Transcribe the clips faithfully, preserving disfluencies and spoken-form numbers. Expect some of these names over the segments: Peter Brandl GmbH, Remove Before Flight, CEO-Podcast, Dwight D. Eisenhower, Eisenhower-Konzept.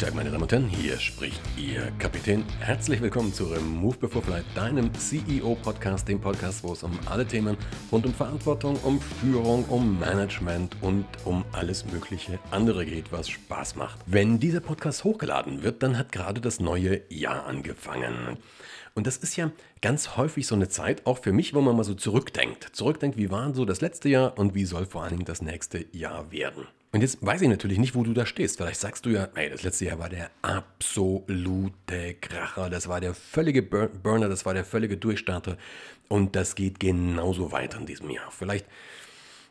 Guten Tag, meine Damen und Herren, hier spricht Ihr Kapitän. Herzlich willkommen zu Remove Before Flight, deinem C E O-Podcast, dem Podcast, wo es um alle Themen rund um Verantwortung, um Führung, um Management und um alles mögliche andere geht, was Spaß macht. Wenn dieser Podcast hochgeladen wird, dann hat gerade das neue Jahr angefangen. Und das ist ja ganz häufig so eine Zeit, auch für mich, wo man mal so zurückdenkt. Zurückdenkt, wie war so das letzte Jahr und wie soll vor allen Dingen das nächste Jahr werden? Und jetzt weiß ich natürlich nicht, wo du da stehst. Vielleicht sagst du ja, ey, das letzte Jahr war der absolute Kracher, das war der völlige Burner, das war der völlige Durchstarter und das geht genauso weiter in diesem Jahr. Vielleicht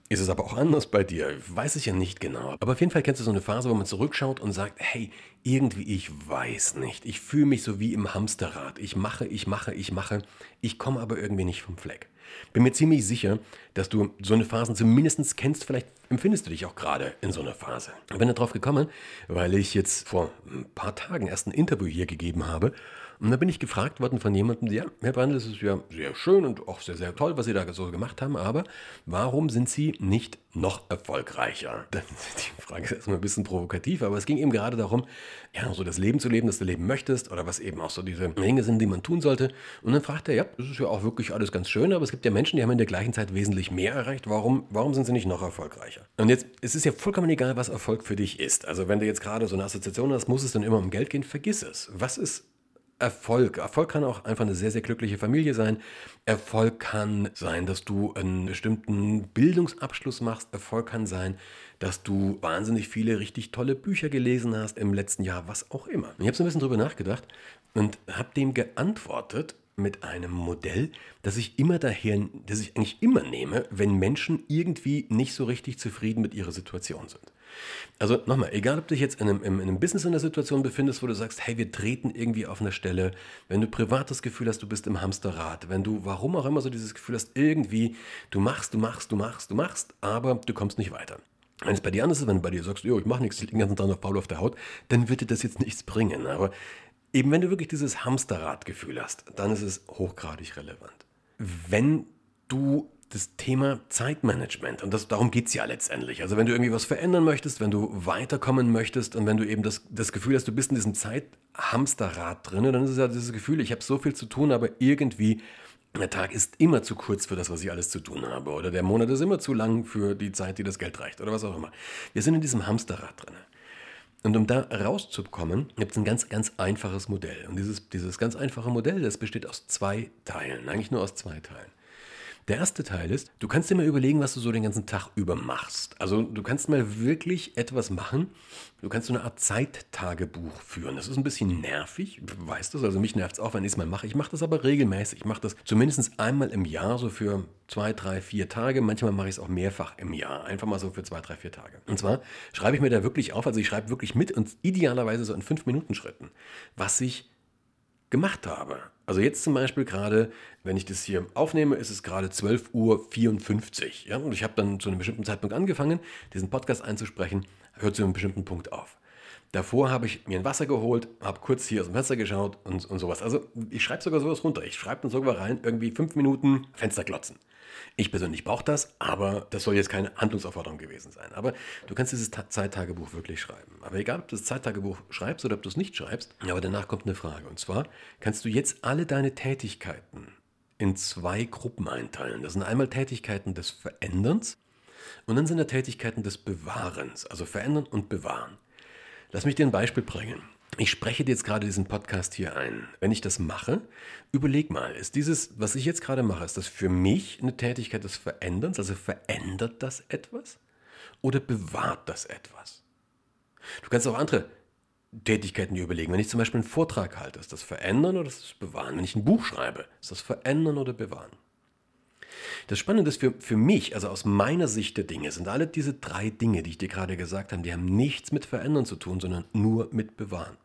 ist es aber auch anders bei dir, weiß ich ja nicht genau. Aber auf jeden Fall kennst du so eine Phase, wo man zurückschaut und sagt, hey, irgendwie, ich weiß nicht. Ich fühle mich so wie im Hamsterrad. Ich mache, ich mache, ich mache. Ich komme aber irgendwie nicht vom Fleck. Bin mir ziemlich sicher, dass du so eine Phase zumindest kennst. Vielleicht empfindest du dich auch gerade in so einer Phase. Ich bin da drauf gekommen, weil ich jetzt vor ein paar Tagen erst ein Interview hier gegeben habe. Und da bin ich gefragt worden von jemandem, ja, Herr Brandl, es ist ja sehr schön und auch sehr, sehr toll, was Sie da so gemacht haben, aber warum sind Sie nicht noch erfolgreicher? Die Frage ist erstmal ein bisschen provokativ, aber es ging eben gerade darum, ja, so das Leben zu leben, das du leben möchtest oder was eben auch so diese Dinge sind, die man tun sollte. Und dann fragt er, ja, das ist ja auch wirklich alles ganz schön, aber es gibt ja Menschen, die haben in der gleichen Zeit wesentlich mehr erreicht. Warum, warum sind sie nicht noch erfolgreicher? Und jetzt, es ist ja vollkommen egal, was Erfolg für dich ist. Also wenn du jetzt gerade so eine Assoziation hast, muss es dann immer um Geld gehen, vergiss es. Was ist Erfolg. Erfolg kann auch einfach eine sehr, sehr glückliche Familie sein. Erfolg kann sein, dass du einen bestimmten Bildungsabschluss machst. Erfolg kann sein, dass du wahnsinnig viele richtig tolle Bücher gelesen hast im letzten Jahr, was auch immer. Ich habe so ein bisschen drüber nachgedacht und habe dem geantwortet mit einem Modell, das ich immer daher, das ich eigentlich immer nehme, wenn Menschen irgendwie nicht so richtig zufrieden mit ihrer Situation sind. Also nochmal, egal ob du dich jetzt in einem, in einem Business in der Situation befindest, wo du sagst, hey, wir treten irgendwie auf einer Stelle, wenn du privat das Gefühl hast, du bist im Hamsterrad, wenn du, warum auch immer so dieses Gefühl hast, irgendwie, du machst, du machst, du machst, du machst, aber du kommst nicht weiter. Wenn es bei dir anders ist, wenn du bei dir sagst, yo, ich mache nichts, ich liege den ganzen Tag noch faul auf der Haut, dann wird dir das jetzt nichts bringen. Aber eben wenn du wirklich dieses Hamsterradgefühl hast, dann ist es hochgradig relevant. Wenn du das Thema Zeitmanagement, und das, darum geht es ja letztendlich. Also wenn du irgendwie was verändern möchtest, wenn du weiterkommen möchtest und wenn du eben das, das Gefühl hast, du bist in diesem Zeithamsterrad drin, dann ist es ja dieses Gefühl, ich habe so viel zu tun, aber irgendwie der Tag ist immer zu kurz für das, was ich alles zu tun habe oder der Monat ist immer zu lang für die Zeit, die das Geld reicht oder was auch immer. Wir sind in diesem Hamsterrad drin. Und um da rauszukommen, gibt es ein ganz, ganz einfaches Modell. Und dieses, dieses ganz einfache Modell, das besteht aus zwei Teilen, eigentlich nur aus zwei Teilen. Der erste Teil ist, du kannst dir mal überlegen, was du so den ganzen Tag über machst. Also du kannst mal wirklich etwas machen. Du kannst so eine Art Zeittagebuch führen. Das ist ein bisschen nervig, du weißt das. Also mich nervt es auch, wenn ich es mal mache. Ich mache das aber regelmäßig. Ich mache das zumindest einmal im Jahr, so für zwei, drei, vier Tage. Manchmal mache ich es auch mehrfach im Jahr. Einfach mal so für zwei, drei, vier Tage. Und zwar schreibe ich mir da wirklich auf, also ich schreibe wirklich mit und idealerweise so in fünf Minuten Schritten, was ich gemacht habe. Also jetzt zum Beispiel gerade, wenn ich das hier aufnehme, ist es gerade zwölf Uhr vierundfünfzig. Ja? Und ich habe dann zu einem bestimmten Zeitpunkt angefangen, diesen Podcast einzusprechen, hört zu einem bestimmten Punkt auf. Davor habe ich mir ein Wasser geholt, habe kurz hier aus dem Fenster geschaut und, und sowas. Also ich schreibe sogar sowas runter. Ich schreibe dann sogar rein, irgendwie fünf Minuten Fenster klotzen. Ich persönlich brauche das, aber das soll jetzt keine Handlungsaufforderung gewesen sein. Aber du kannst dieses Ta- Zeittagebuch wirklich schreiben. Aber egal, ob du das Zeittagebuch schreibst oder ob du es nicht schreibst, aber danach kommt eine Frage. Und zwar kannst du jetzt alle deine Tätigkeiten in zwei Gruppen einteilen. Das sind einmal Tätigkeiten des Veränderns und dann sind da Tätigkeiten des Bewahrens. Also verändern und bewahren. Lass mich dir ein Beispiel bringen. Ich spreche dir jetzt gerade diesen Podcast hier ein. Wenn ich das mache, überleg mal, ist dieses, was ich jetzt gerade mache, ist das für mich eine Tätigkeit des Veränderns? Also verändert das etwas oder bewahrt das etwas? Du kannst auch andere Tätigkeiten dir überlegen. Wenn ich zum Beispiel einen Vortrag halte, ist das Verändern oder ist das Bewahren? Wenn ich ein Buch schreibe, ist das Verändern oder Bewahren? Das Spannende ist für, für mich, also aus meiner Sicht der Dinge, sind alle diese drei Dinge, die ich dir gerade gesagt habe, die haben nichts mit Verändern zu tun, sondern nur mit Bewahren.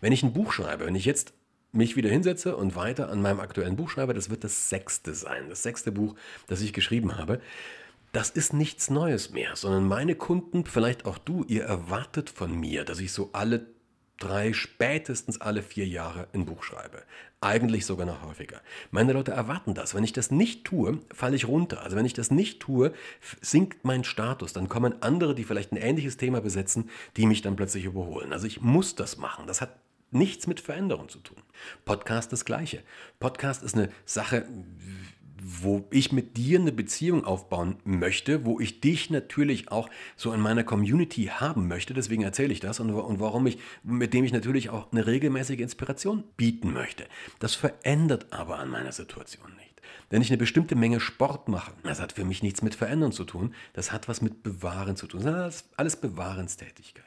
Wenn ich ein Buch schreibe, wenn ich jetzt mich wieder hinsetze und weiter an meinem aktuellen Buch schreibe, das wird das sechste sein, das sechste Buch, das ich geschrieben habe. Das ist nichts Neues mehr, sondern meine Kunden, vielleicht auch du, ihr erwartet von mir, dass ich so alle drei, spätestens alle vier Jahre ein Buch schreibe. Eigentlich sogar noch häufiger. Meine Leute erwarten das. Wenn ich das nicht tue, falle ich runter. Also wenn ich das nicht tue, sinkt mein Status. Dann kommen andere, die vielleicht ein ähnliches Thema besetzen, die mich dann plötzlich überholen. Also ich muss das machen. Das hat nichts mit Veränderung zu tun. Podcast das Gleiche. Podcast ist eine Sache, wo ich mit dir eine Beziehung aufbauen möchte, wo ich dich natürlich auch so in meiner Community haben möchte, deswegen erzähle ich das und, und warum ich, mit dem ich natürlich auch eine regelmäßige Inspiration bieten möchte. Das verändert aber an meiner Situation nicht. Wenn ich eine bestimmte Menge Sport mache, das hat für mich nichts mit Verändern zu tun, das hat was mit Bewahren zu tun, das ist alles Bewahrenstätigkeiten.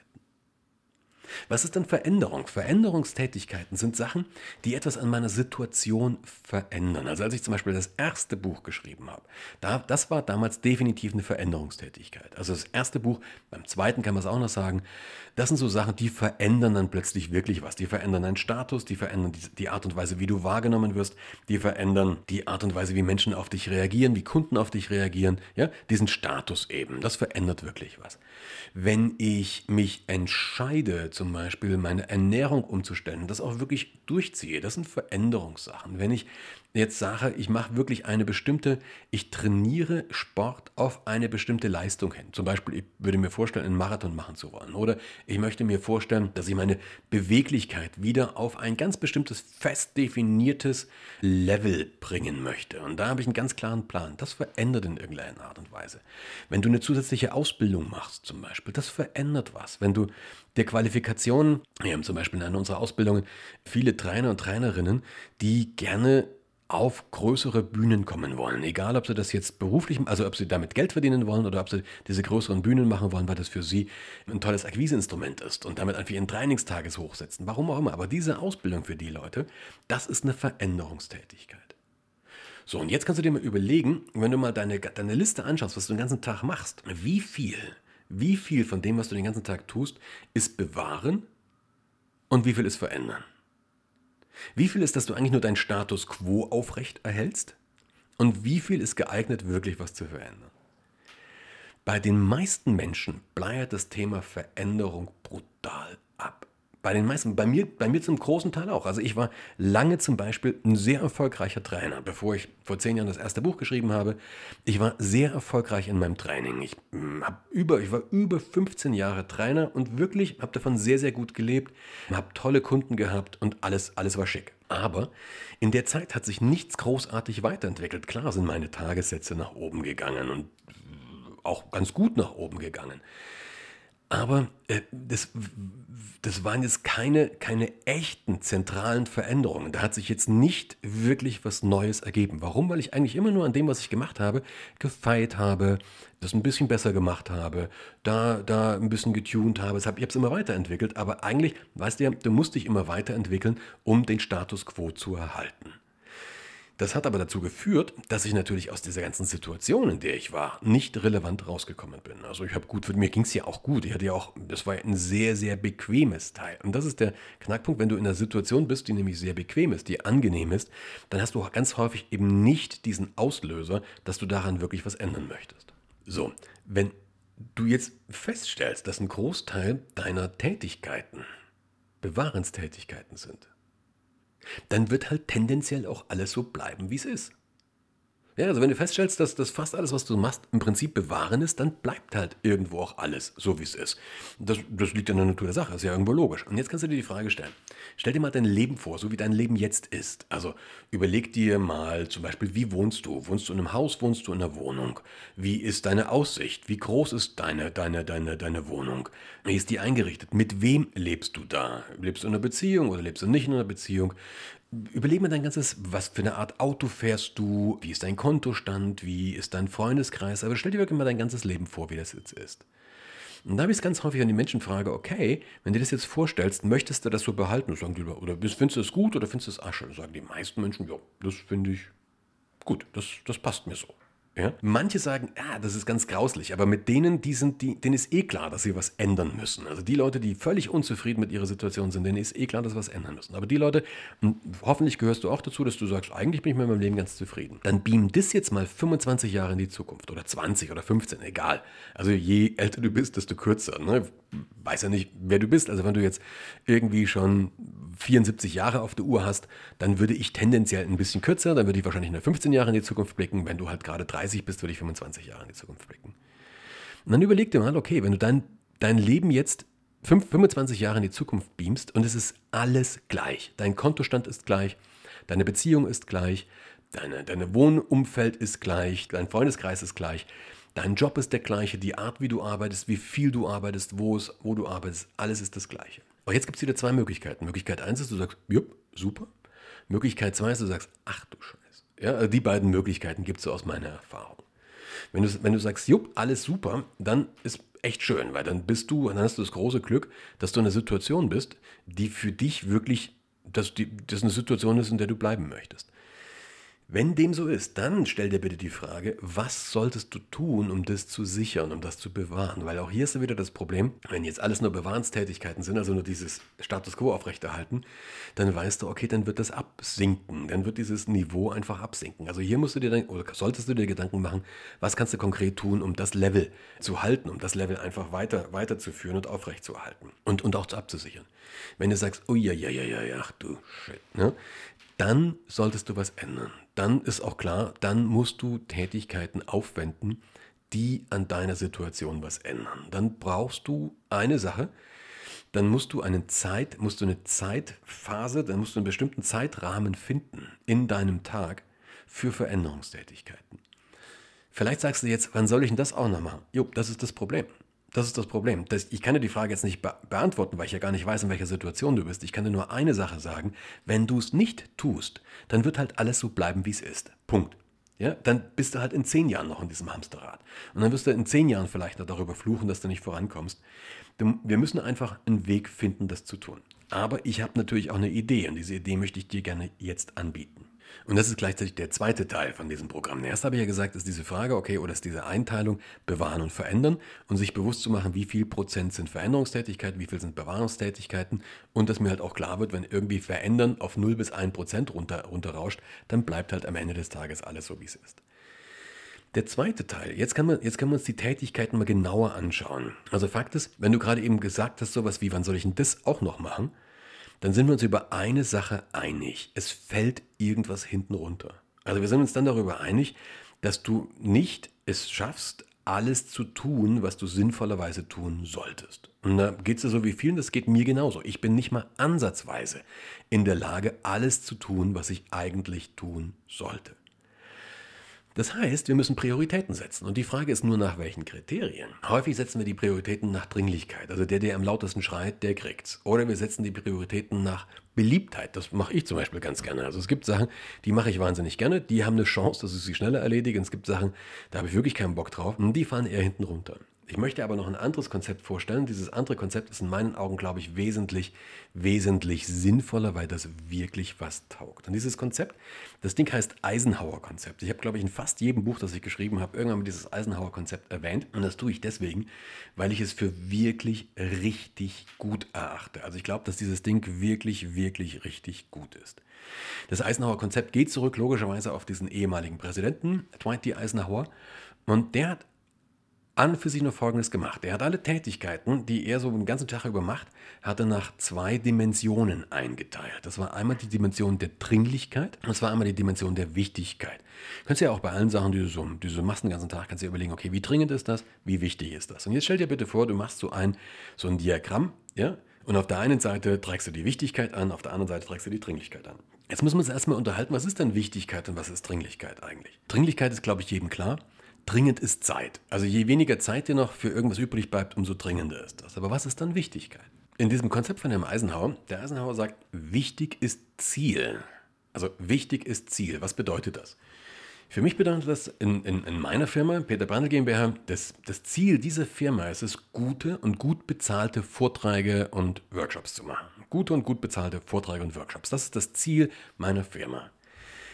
Was ist denn Veränderung? Veränderungstätigkeiten sind Sachen, die etwas an meiner Situation verändern. Also als ich zum Beispiel das erste Buch geschrieben habe, da, das war damals definitiv eine Veränderungstätigkeit. Also das erste Buch, beim zweiten kann man es auch noch sagen, das sind so Sachen, die verändern dann plötzlich wirklich was. Die verändern deinen Status, die verändern die, die Art und Weise, wie du wahrgenommen wirst, die verändern die Art und Weise, wie Menschen auf dich reagieren, wie Kunden auf dich reagieren, ja, diesen Status eben, das verändert wirklich was. Wenn ich mich entscheide, zum Beispiel meine Ernährung umzustellen, das auch wirklich durchziehe, das sind Veränderungssachen. Wenn ich jetzt sage, ich mache wirklich eine bestimmte, ich trainiere Sport auf eine bestimmte Leistung hin. Zum Beispiel, ich würde mir vorstellen, einen Marathon machen zu wollen. Oder ich möchte mir vorstellen, dass ich meine Beweglichkeit wieder auf ein ganz bestimmtes, fest definiertes Level bringen möchte. Und da habe ich einen ganz klaren Plan. Das verändert in irgendeiner Art und Weise. Wenn du eine zusätzliche Ausbildung machst zum Beispiel, das verändert was. Wenn du dir Qualifikationen Wir haben zum Beispiel in einer unserer Ausbildungen viele Trainer und Trainerinnen, die gerne auf größere Bühnen kommen wollen. Egal, ob sie das jetzt beruflich, also ob sie damit Geld verdienen wollen oder ob sie diese größeren Bühnen machen wollen, weil das für sie ein tolles Akquiseinstrument ist und damit einfach ihren Trainingstages hochsetzen. Warum auch immer. Aber diese Ausbildung für die Leute, das ist eine Veränderungstätigkeit. So, und jetzt kannst du dir mal überlegen, wenn du mal deine, deine Liste anschaust, was du den ganzen Tag machst, wie viel... Wie viel von dem, was du den ganzen Tag tust, ist bewahren und wie viel ist verändern? Wie viel ist, dass du eigentlich nur deinen Status quo aufrecht erhältst und wie viel ist geeignet, wirklich was zu verändern? Bei den meisten Menschen bleibt das Thema Veränderung brutal ab. Bei den meisten, bei mir, bei mir zum großen Teil auch. Also ich war lange zum Beispiel ein sehr erfolgreicher Trainer, bevor ich vor zehn Jahren das erste Buch geschrieben habe. Ich war sehr erfolgreich in meinem Training. Ich, hab über, ich war über fünfzehn Jahre Trainer und wirklich habe davon sehr, sehr gut gelebt, habe tolle Kunden gehabt und alles, alles war schick. Aber in der Zeit hat sich nichts großartig weiterentwickelt. Klar sind meine Tagessätze nach oben gegangen und auch ganz gut nach oben gegangen. Aber äh, das, das waren jetzt keine, keine echten zentralen Veränderungen. Da hat sich jetzt nicht wirklich was Neues ergeben. Warum? Weil ich eigentlich immer nur an dem, was ich gemacht habe, gefeilt habe, das ein bisschen besser gemacht habe, da, da ein bisschen getuned habe. Ich habe es immer weiterentwickelt. Aber eigentlich, weißt du ja, du musst dich immer weiterentwickeln, um den Status quo zu erhalten. Das hat aber dazu geführt, dass ich natürlich aus dieser ganzen Situation, in der ich war, nicht relevant rausgekommen bin. Also ich habe gut, mir ging es ja auch gut. Ich hatte ja auch, das war ein sehr, sehr bequemes Teil. Und das ist der Knackpunkt, wenn du in einer Situation bist, die nämlich sehr bequem ist, die angenehm ist, dann hast du auch ganz häufig eben nicht diesen Auslöser, dass du daran wirklich was ändern möchtest. So, wenn du jetzt feststellst, dass ein Großteil deiner Tätigkeiten Bewahrenstätigkeiten sind, dann wird halt tendenziell auch alles so bleiben, wie es ist. Ja, also wenn du feststellst, dass das fast alles, was du machst, im Prinzip bewahren ist, dann bleibt halt irgendwo auch alles so, wie es ist. Das, das liegt in der Natur der Sache, das ist ja irgendwo logisch. Und jetzt kannst du dir die Frage stellen, stell dir mal dein Leben vor, so wie dein Leben jetzt ist. Also überleg dir mal zum Beispiel, wie wohnst du? Wohnst du in einem Haus, wohnst du in einer Wohnung? Wie ist deine Aussicht? Wie groß ist deine, deine, deine, deine Wohnung? Wie ist die eingerichtet? Mit wem lebst du da? Lebst du in einer Beziehung oder lebst du nicht in einer Beziehung? Überleg mal dein ganzes, was für eine Art Auto fährst du, wie ist dein Kontostand, wie ist dein Freundeskreis, aber stell dir wirklich mal dein ganzes Leben vor, wie das jetzt ist. Und da habe ich es ganz häufig an die Menschen frage, okay, wenn du dir das jetzt vorstellst, möchtest du das so behalten? Sagen die, oder findest du es gut oder findest du es Asche? Sagen die meisten Menschen, ja, das finde ich gut, das, das passt mir so. Ja? Manche sagen, ah, das ist ganz grauslich, aber mit denen, die sind, die, denen ist eh klar, dass sie was ändern müssen. Also die Leute, die völlig unzufrieden mit ihrer Situation sind, denen ist eh klar, dass sie was ändern müssen. Aber die Leute, hoffentlich gehörst du auch dazu, dass du sagst, eigentlich bin ich mit meinem Leben ganz zufrieden. Dann beam das jetzt mal fünfundzwanzig Jahre in die Zukunft oder zwanzig oder fünfzehn, egal. Also je älter du bist, desto kürzer. Ne? Weiß ja nicht, wer du bist. Also wenn du jetzt irgendwie schon vierundsiebzig Jahre auf der Uhr hast, dann würde ich tendenziell ein bisschen kürzer, dann würde ich wahrscheinlich nur fünfzehn Jahre in die Zukunft blicken. Wenn du halt gerade dreißig bist, würde ich fünfundzwanzig Jahre in die Zukunft blicken. Und dann überleg dir mal, okay, wenn du dein, dein Leben jetzt fünfundzwanzig Jahre in die Zukunft beamst und es ist alles gleich. Dein Kontostand ist gleich, deine Beziehung ist gleich, deine, deine Wohnumfeld ist gleich, dein Freundeskreis ist gleich. Dein Job ist der gleiche, die Art, wie du arbeitest, wie viel du arbeitest, wo, es, wo du arbeitest, alles ist das Gleiche. Aber jetzt gibt es wieder zwei Möglichkeiten. Möglichkeit eins ist, du sagst, jupp, super. Möglichkeit zwei ist, du sagst, ach du Scheiße. Ja, also die beiden Möglichkeiten gibt es so aus meiner Erfahrung. Wenn du, wenn du sagst, jupp, alles super, dann ist echt schön, weil dann bist du, dann hast du das große Glück, dass du in einer Situation bist, die für dich wirklich, dass die, das eine Situation ist, in der du bleiben möchtest. Wenn dem so ist, dann stell dir bitte die Frage, was solltest du tun, um das zu sichern, um das zu bewahren? Weil auch hier ist wieder das Problem, wenn jetzt alles nur Bewahrenstätigkeiten sind, also nur dieses Status Quo aufrechterhalten, dann weißt du, okay, dann wird das absinken, dann wird dieses Niveau einfach absinken. Also hier musst du dir dann, oder solltest du dir Gedanken machen, was kannst du konkret tun, um das Level zu halten, um das Level einfach weiter, weiterzuführen und aufrechtzuerhalten und, und auch abzusichern. Wenn du sagst, oh ja, ja, ja, ja, ach du Shit, ne? Dann solltest du was ändern. Dann ist auch klar, dann musst du Tätigkeiten aufwenden, die an deiner Situation was ändern. Dann brauchst du eine Sache, dann musst du eine Zeit, musst du eine Zeitphase, dann musst du einen bestimmten Zeitrahmen finden in deinem Tag für Veränderungstätigkeiten. Vielleicht sagst du jetzt, wann soll ich denn das auch noch machen? Jo, das ist das Problem. Das ist das Problem. Das, ich kann dir die Frage jetzt nicht be- beantworten, weil ich ja gar nicht weiß, in welcher Situation du bist. Ich kann dir nur eine Sache sagen. Wenn du es nicht tust, dann wird halt alles so bleiben, wie es ist. Punkt. Ja? Dann bist du halt in zehn Jahren noch in diesem Hamsterrad. Und dann wirst du in zehn Jahren vielleicht darüber fluchen, dass du nicht vorankommst. Wir müssen einfach einen Weg finden, das zu tun. Aber ich habe natürlich auch eine Idee und diese Idee möchte ich dir gerne jetzt anbieten. Und das ist gleichzeitig der zweite Teil von diesem Programm. Erst habe ich ja gesagt, ist diese Frage, okay, oder ist diese Einteilung bewahren und verändern und sich bewusst zu machen, wie viel Prozent sind Veränderungstätigkeiten, wie viel sind Bewahrungstätigkeiten und dass mir halt auch klar wird, wenn irgendwie verändern auf null bis ein Prozent runter, runterrauscht, dann bleibt halt am Ende des Tages alles so, wie es ist. Der zweite Teil, jetzt kann man, jetzt können wir uns die Tätigkeiten mal genauer anschauen. Also Fakt ist, wenn du gerade eben gesagt hast, sowas wie, wann soll ich denn das auch noch machen? Dann sind wir uns über eine Sache einig. Es fällt irgendwas hinten runter. Also wir sind uns dann darüber einig, dass du nicht es schaffst, alles zu tun, was du sinnvollerweise tun solltest. Und da geht es ja so wie vielen, das geht mir genauso. Ich bin nicht mal ansatzweise in der Lage, alles zu tun, was ich eigentlich tun sollte. Das heißt, wir müssen Prioritäten setzen. Und die Frage ist nur, nach welchen Kriterien. Häufig setzen wir die Prioritäten nach Dringlichkeit. Also der, der am lautesten schreit, der kriegt's. Oder wir setzen die Prioritäten nach Beliebtheit. Das mache ich zum Beispiel ganz gerne. Also es gibt Sachen, die mache ich wahnsinnig gerne. Die haben eine Chance, dass ich sie schneller erledige. Und es gibt Sachen, da habe ich wirklich keinen Bock drauf. Und die fahren eher hinten runter. Ich möchte aber noch ein anderes Konzept vorstellen. Dieses andere Konzept ist in meinen Augen, glaube ich, wesentlich, wesentlich sinnvoller, weil das wirklich was taugt. Und dieses Konzept, das Ding heißt Eisenhower-Konzept. Ich habe, glaube ich, in fast jedem Buch, das ich geschrieben habe, irgendwann mal dieses Eisenhower-Konzept erwähnt. Und das tue ich deswegen, weil ich es für wirklich richtig gut erachte. Also ich glaube, dass dieses Ding wirklich, wirklich richtig gut ist. Das Eisenhower-Konzept geht zurück logischerweise auf diesen ehemaligen Präsidenten, Dwight D. Eisenhower. Und der hat an und für sich nur Folgendes gemacht. Er hat alle Tätigkeiten, die er so den ganzen Tag über macht, hat er nach zwei Dimensionen eingeteilt. Das war einmal die Dimension der Dringlichkeit und das war einmal die Dimension der Wichtigkeit. Du kannst ja auch bei allen Sachen, die du so, die du so machst den ganzen Tag, kannst du dir überlegen, okay, wie dringend ist das, wie wichtig ist das? Und jetzt stell dir bitte vor, du machst so ein, so ein Diagramm, ja? Und auf der einen Seite trägst du die Wichtigkeit an, auf der anderen Seite trägst du die Dringlichkeit an. Jetzt müssen wir uns erstmal unterhalten, was ist denn Wichtigkeit und was ist Dringlichkeit eigentlich? Dringlichkeit ist, glaube ich, jedem klar. Dringend ist Zeit. Also je weniger Zeit dir noch für irgendwas übrig bleibt, umso dringender ist das. Aber was ist dann Wichtigkeit? In diesem Konzept von Herrn Eisenhower, der Eisenhower sagt, wichtig ist Ziel. Also wichtig ist Ziel. Was bedeutet das? Für mich bedeutet das in, in, in meiner Firma, Peter Brandl GmbH, das, das Ziel dieser Firma ist es, gute und gut bezahlte Vorträge und Workshops zu machen. Gute und gut bezahlte Vorträge und Workshops. Das ist das Ziel meiner Firma.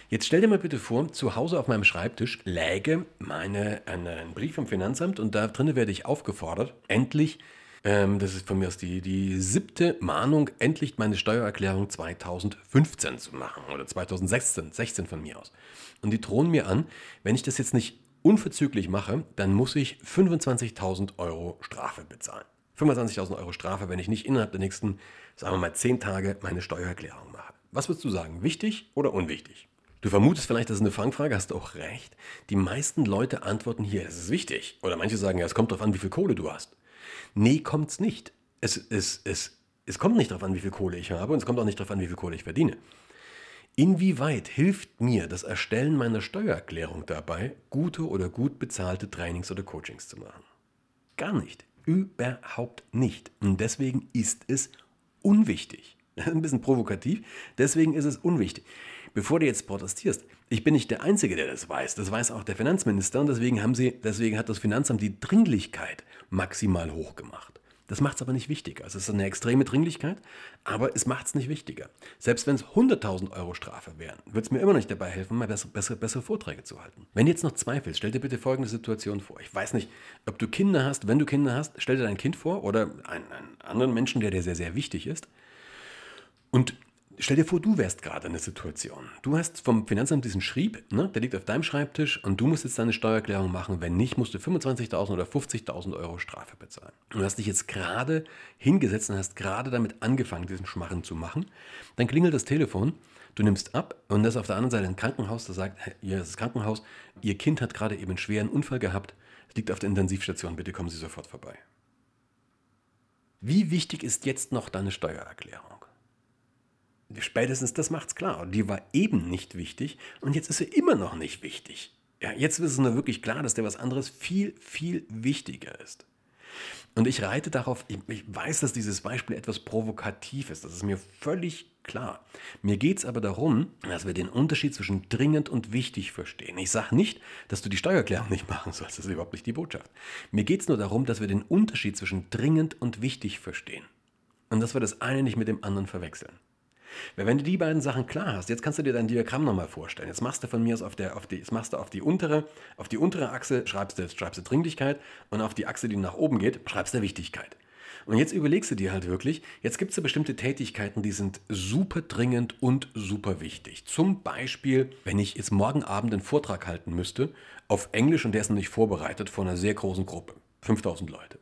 Jetzt stell dir mal bitte vor, zu Hause auf meinem Schreibtisch läge meine, eine, ein Brief vom Finanzamt und da drin werde ich aufgefordert, endlich, ähm, das ist von mir aus die, die siebte Mahnung, endlich meine Steuererklärung zweitausendfünfzehn zu machen oder zweitausendsechzehn von mir aus. Und die drohen mir an, wenn ich das jetzt nicht unverzüglich mache, dann muss ich fünfundzwanzigtausend Euro Strafe bezahlen. fünfundzwanzigtausend Euro Strafe, wenn ich nicht innerhalb der nächsten, sagen wir mal, zehn Tage meine Steuererklärung mache. Was würdest du sagen, wichtig oder unwichtig? Du vermutest vielleicht, das ist eine Fangfrage, hast auch recht. Die meisten Leute antworten hier, es ist wichtig. Oder manche sagen, ja, es kommt darauf an, wie viel Kohle du hast. Nee, kommt's nicht. Es, es, es, es kommt nicht darauf an, wie viel Kohle ich habe und es kommt auch nicht darauf an, wie viel Kohle ich verdiene. Inwieweit hilft mir das Erstellen meiner Steuererklärung dabei, gute oder gut bezahlte Trainings oder Coachings zu machen? Gar nicht. Überhaupt nicht. Und deswegen ist es unwichtig. Ein bisschen provokativ, deswegen ist es unwichtig. Bevor du jetzt protestierst, ich bin nicht der Einzige, der das weiß. Das weiß auch der Finanzminister und deswegen, haben sie, deswegen hat das Finanzamt die Dringlichkeit maximal hoch gemacht. Das macht es aber nicht wichtiger. Es ist eine extreme Dringlichkeit, aber es macht es nicht wichtiger. Selbst wenn es hunderttausend Euro Strafe wären, würde es mir immer noch nicht dabei helfen, mal bessere, bessere, bessere Vorträge zu halten. Wenn du jetzt noch zweifelst, stell dir bitte folgende Situation vor. Ich weiß nicht, ob du Kinder hast. Wenn du Kinder hast, stell dir dein Kind vor oder einen, einen anderen Menschen, der dir sehr, sehr wichtig ist. Und stell dir vor, du wärst gerade in der Situation. Du hast vom Finanzamt diesen Schrieb, ne? Der liegt auf deinem Schreibtisch und du musst jetzt deine Steuererklärung machen. Wenn nicht, musst du fünfundzwanzigtausend oder fünfzigtausend Euro Strafe bezahlen. Und du hast dich jetzt gerade hingesetzt und hast gerade damit angefangen, diesen Schmarren zu machen. Dann klingelt das Telefon, du nimmst ab und das ist auf der anderen Seite ein Krankenhaus, das sagt, hier ist das Krankenhaus, Ihr Kind hat gerade eben einen schweren Unfall gehabt, liegt auf der Intensivstation, bitte kommen Sie sofort vorbei. Wie wichtig ist jetzt noch deine Steuererklärung? Spätestens das macht's klar. Und die war eben nicht wichtig und jetzt ist sie immer noch nicht wichtig. Ja, jetzt ist es nur wirklich klar, dass dir was anderes viel, viel wichtiger ist. Und ich reite darauf, ich, ich weiß, dass dieses Beispiel etwas provokativ ist, das ist mir völlig klar. Mir geht es aber darum, dass wir den Unterschied zwischen dringend und wichtig verstehen. Ich sage nicht, dass du die Steuererklärung nicht machen sollst, das ist überhaupt nicht die Botschaft. Mir geht es nur darum, dass wir den Unterschied zwischen dringend und wichtig verstehen. Und dass wir das eine nicht mit dem anderen verwechseln. Weil wenn du die beiden Sachen klar hast, jetzt kannst du dir dein Diagramm nochmal vorstellen. Jetzt machst du von mir aus auf, der, auf, die, jetzt machst du auf, die, untere, auf die untere Achse, schreibst du, schreibst du Dringlichkeit und auf die Achse, die nach oben geht, schreibst du Wichtigkeit. Und jetzt überlegst du dir halt wirklich, jetzt gibt es ja bestimmte Tätigkeiten, die sind super dringend und super wichtig. Zum Beispiel, wenn ich jetzt morgen Abend einen Vortrag halten müsste, auf Englisch und der ist noch nicht vorbereitet, vor einer sehr großen Gruppe, fünftausend Leute.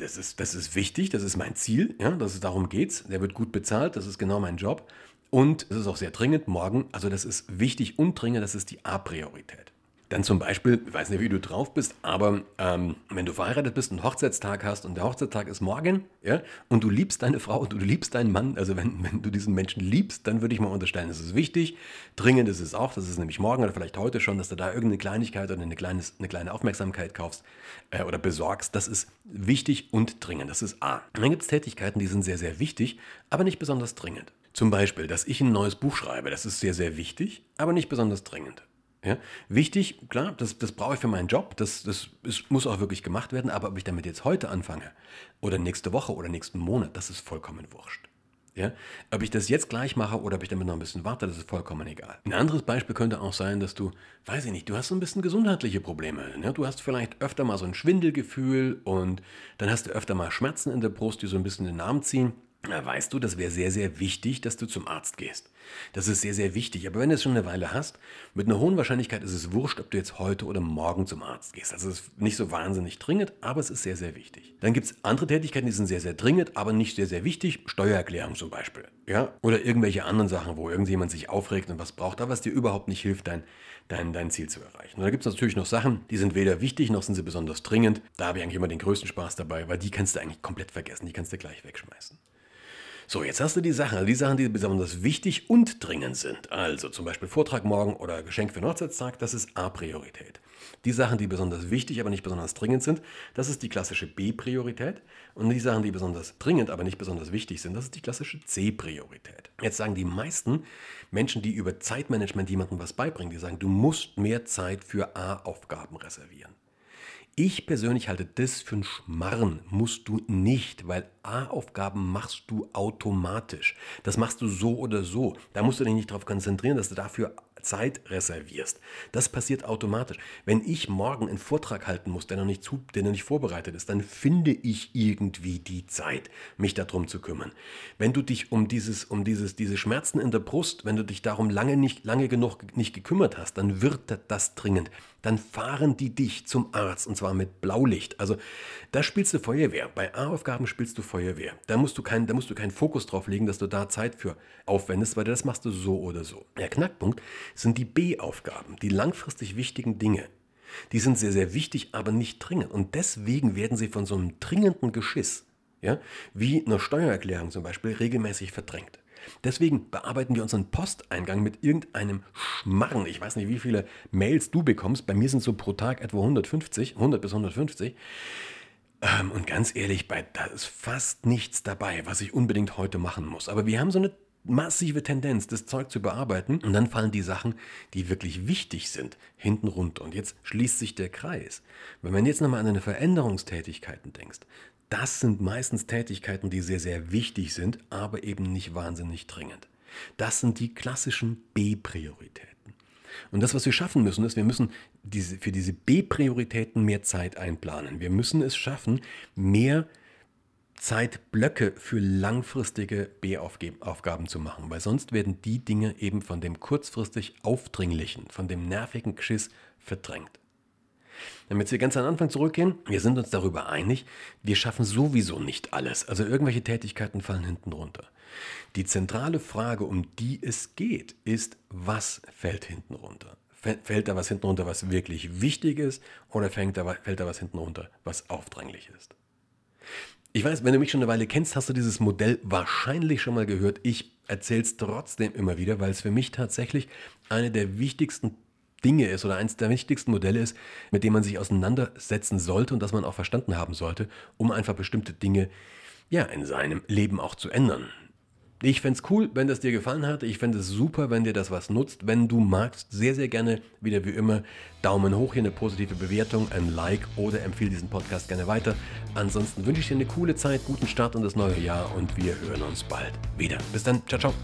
Das ist, das ist wichtig, das ist mein Ziel, ja, das ist, darum geht's. Der wird gut bezahlt, das ist genau mein Job. Und es ist auch sehr dringend morgen, also das ist wichtig und dringend, das ist die A-Priorität. Dann zum Beispiel, ich weiß nicht, wie du drauf bist, aber ähm, wenn du verheiratet bist und einen Hochzeitstag hast und der Hochzeitstag ist morgen, ja, und du liebst deine Frau und du liebst deinen Mann, also wenn, wenn du diesen Menschen liebst, dann würde ich mal unterstellen, das ist wichtig, dringend ist es auch, das ist nämlich morgen oder vielleicht heute schon, dass du da irgendeine Kleinigkeit oder eine, kleines, eine kleine Aufmerksamkeit kaufst äh, oder besorgst, das ist wichtig und dringend, das ist A. Dann gibt es Tätigkeiten, die sind sehr, sehr wichtig, aber nicht besonders dringend. Zum Beispiel, dass ich ein neues Buch schreibe, das ist sehr, sehr wichtig, aber nicht besonders dringend. Ja, wichtig, klar, das, das brauche ich für meinen Job, das, das ist, muss auch wirklich gemacht werden, aber ob ich damit jetzt heute anfange oder nächste Woche oder nächsten Monat, das ist vollkommen wurscht. Ja, ob ich das jetzt gleich mache oder ob ich damit noch ein bisschen warte, das ist vollkommen egal. Ein anderes Beispiel könnte auch sein, dass du, weiß ich nicht, du hast so ein bisschen gesundheitliche Probleme. Ne? Du hast vielleicht öfter mal so ein Schwindelgefühl und dann hast du öfter mal Schmerzen in der Brust, die so ein bisschen den Arm ziehen. Da weißt du, das wäre sehr, sehr wichtig, dass du zum Arzt gehst. Das ist sehr, sehr wichtig. Aber wenn du es schon eine Weile hast, mit einer hohen Wahrscheinlichkeit ist es wurscht, ob du jetzt heute oder morgen zum Arzt gehst. Also es ist nicht so wahnsinnig dringend, aber es ist sehr, sehr wichtig. Dann gibt es andere Tätigkeiten, die sind sehr, sehr dringend, aber nicht sehr, sehr wichtig. Steuererklärung zum Beispiel. Ja? Oder irgendwelche anderen Sachen, wo irgendjemand sich aufregt und was braucht, aber was dir überhaupt nicht hilft, dein, dein, dein Ziel zu erreichen. Und da gibt es natürlich noch Sachen, die sind weder wichtig, noch sind sie besonders dringend. Da habe ich eigentlich immer den größten Spaß dabei, weil die kannst du eigentlich komplett vergessen. Die kannst du gleich wegschmeißen. So, jetzt hast du die Sachen, die Sachen, die besonders wichtig und dringend sind. Also zum Beispiel Vortrag morgen oder Geschenk für den Hochzeitstag, das ist A-Priorität. Die Sachen, die besonders wichtig, aber nicht besonders dringend sind, das ist die klassische B-Priorität. Und die Sachen, die besonders dringend, aber nicht besonders wichtig sind, das ist die klassische C-Priorität. Jetzt sagen die meisten Menschen, die über Zeitmanagement jemandem was beibringen, die sagen, du musst mehr Zeit für A-Aufgaben reservieren. Ich persönlich halte das für einen Schmarren, musst du nicht, weil A-Aufgaben machst du automatisch. Das machst du so oder so. Da musst du dich nicht darauf konzentrieren, dass du dafür Zeit reservierst. Das passiert automatisch. Wenn ich morgen einen Vortrag halten muss, der noch nicht, zu, der noch nicht vorbereitet ist, dann finde ich irgendwie die Zeit, mich darum zu kümmern. Wenn du dich um, dieses, um dieses, diese Schmerzen in der Brust, wenn du dich darum lange, nicht, lange genug nicht gekümmert hast, dann wird das dringend. Dann fahren die dich zum Arzt und zwar mit Blaulicht. Also da spielst du Feuerwehr. Bei A-Aufgaben spielst du Feuerwehr. Da musst du keinen, da musst du keinen Fokus drauf legen, dass du da Zeit für aufwendest, weil das machst du so oder so. Der Knackpunkt sind die B-Aufgaben, die langfristig wichtigen Dinge. Die sind sehr, sehr wichtig, aber nicht dringend. Und deswegen werden sie von so einem dringenden Geschiss, ja, wie einer Steuererklärung zum Beispiel, regelmäßig verdrängt. Deswegen bearbeiten wir unseren Posteingang mit irgendeinem Schmarren. Ich weiß nicht, wie viele Mails du bekommst. Bei mir sind so pro Tag etwa hundertfünfzig, hundert bis hundertfünfzig. Und ganz ehrlich, bei, da ist fast nichts dabei, was ich unbedingt heute machen muss. Aber wir haben so eine massive Tendenz, das Zeug zu bearbeiten. Und dann fallen die Sachen, die wirklich wichtig sind, hinten runter. Und jetzt schließt sich der Kreis. Wenn man jetzt nochmal an deine Veränderungstätigkeiten denkst, das sind meistens Tätigkeiten, die sehr, sehr wichtig sind, aber eben nicht wahnsinnig dringend. Das sind die klassischen B-Prioritäten. Und das, was wir schaffen müssen, ist, wir müssen diese, für diese B-Prioritäten mehr Zeit einplanen. Wir müssen es schaffen, mehr Zeitblöcke für langfristige B-Aufgaben zu machen, weil sonst werden die Dinge eben von dem kurzfristig Aufdringlichen, von dem nervigen Geschiss verdrängt. Wenn wir jetzt hier ganz am Anfang zurückgehen, wir sind uns darüber einig, wir schaffen sowieso nicht alles. Also irgendwelche Tätigkeiten fallen hinten runter. Die zentrale Frage, um die es geht, ist, was fällt hinten runter? Fällt da was hinten runter, was wirklich wichtig ist, oder fällt da was hinten runter, was aufdringlich ist? Ich weiß, wenn du mich schon eine Weile kennst, hast du dieses Modell wahrscheinlich schon mal gehört. Ich erzähle es trotzdem immer wieder, weil es für mich tatsächlich eine der wichtigsten Dinge ist oder eines der wichtigsten Modelle ist, mit dem man sich auseinandersetzen sollte und das man auch verstanden haben sollte, um einfach bestimmte Dinge ja, in seinem Leben auch zu ändern. Ich fände es cool, wenn das dir gefallen hat. Ich fände es super, wenn dir das was nutzt. Wenn du magst, sehr, sehr gerne, wieder wie immer, Daumen hoch hier, eine positive Bewertung, ein Like oder empfehle diesen Podcast gerne weiter. Ansonsten wünsche ich dir eine coole Zeit, guten Start in das neue Jahr und wir hören uns bald wieder. Bis dann, ciao, ciao.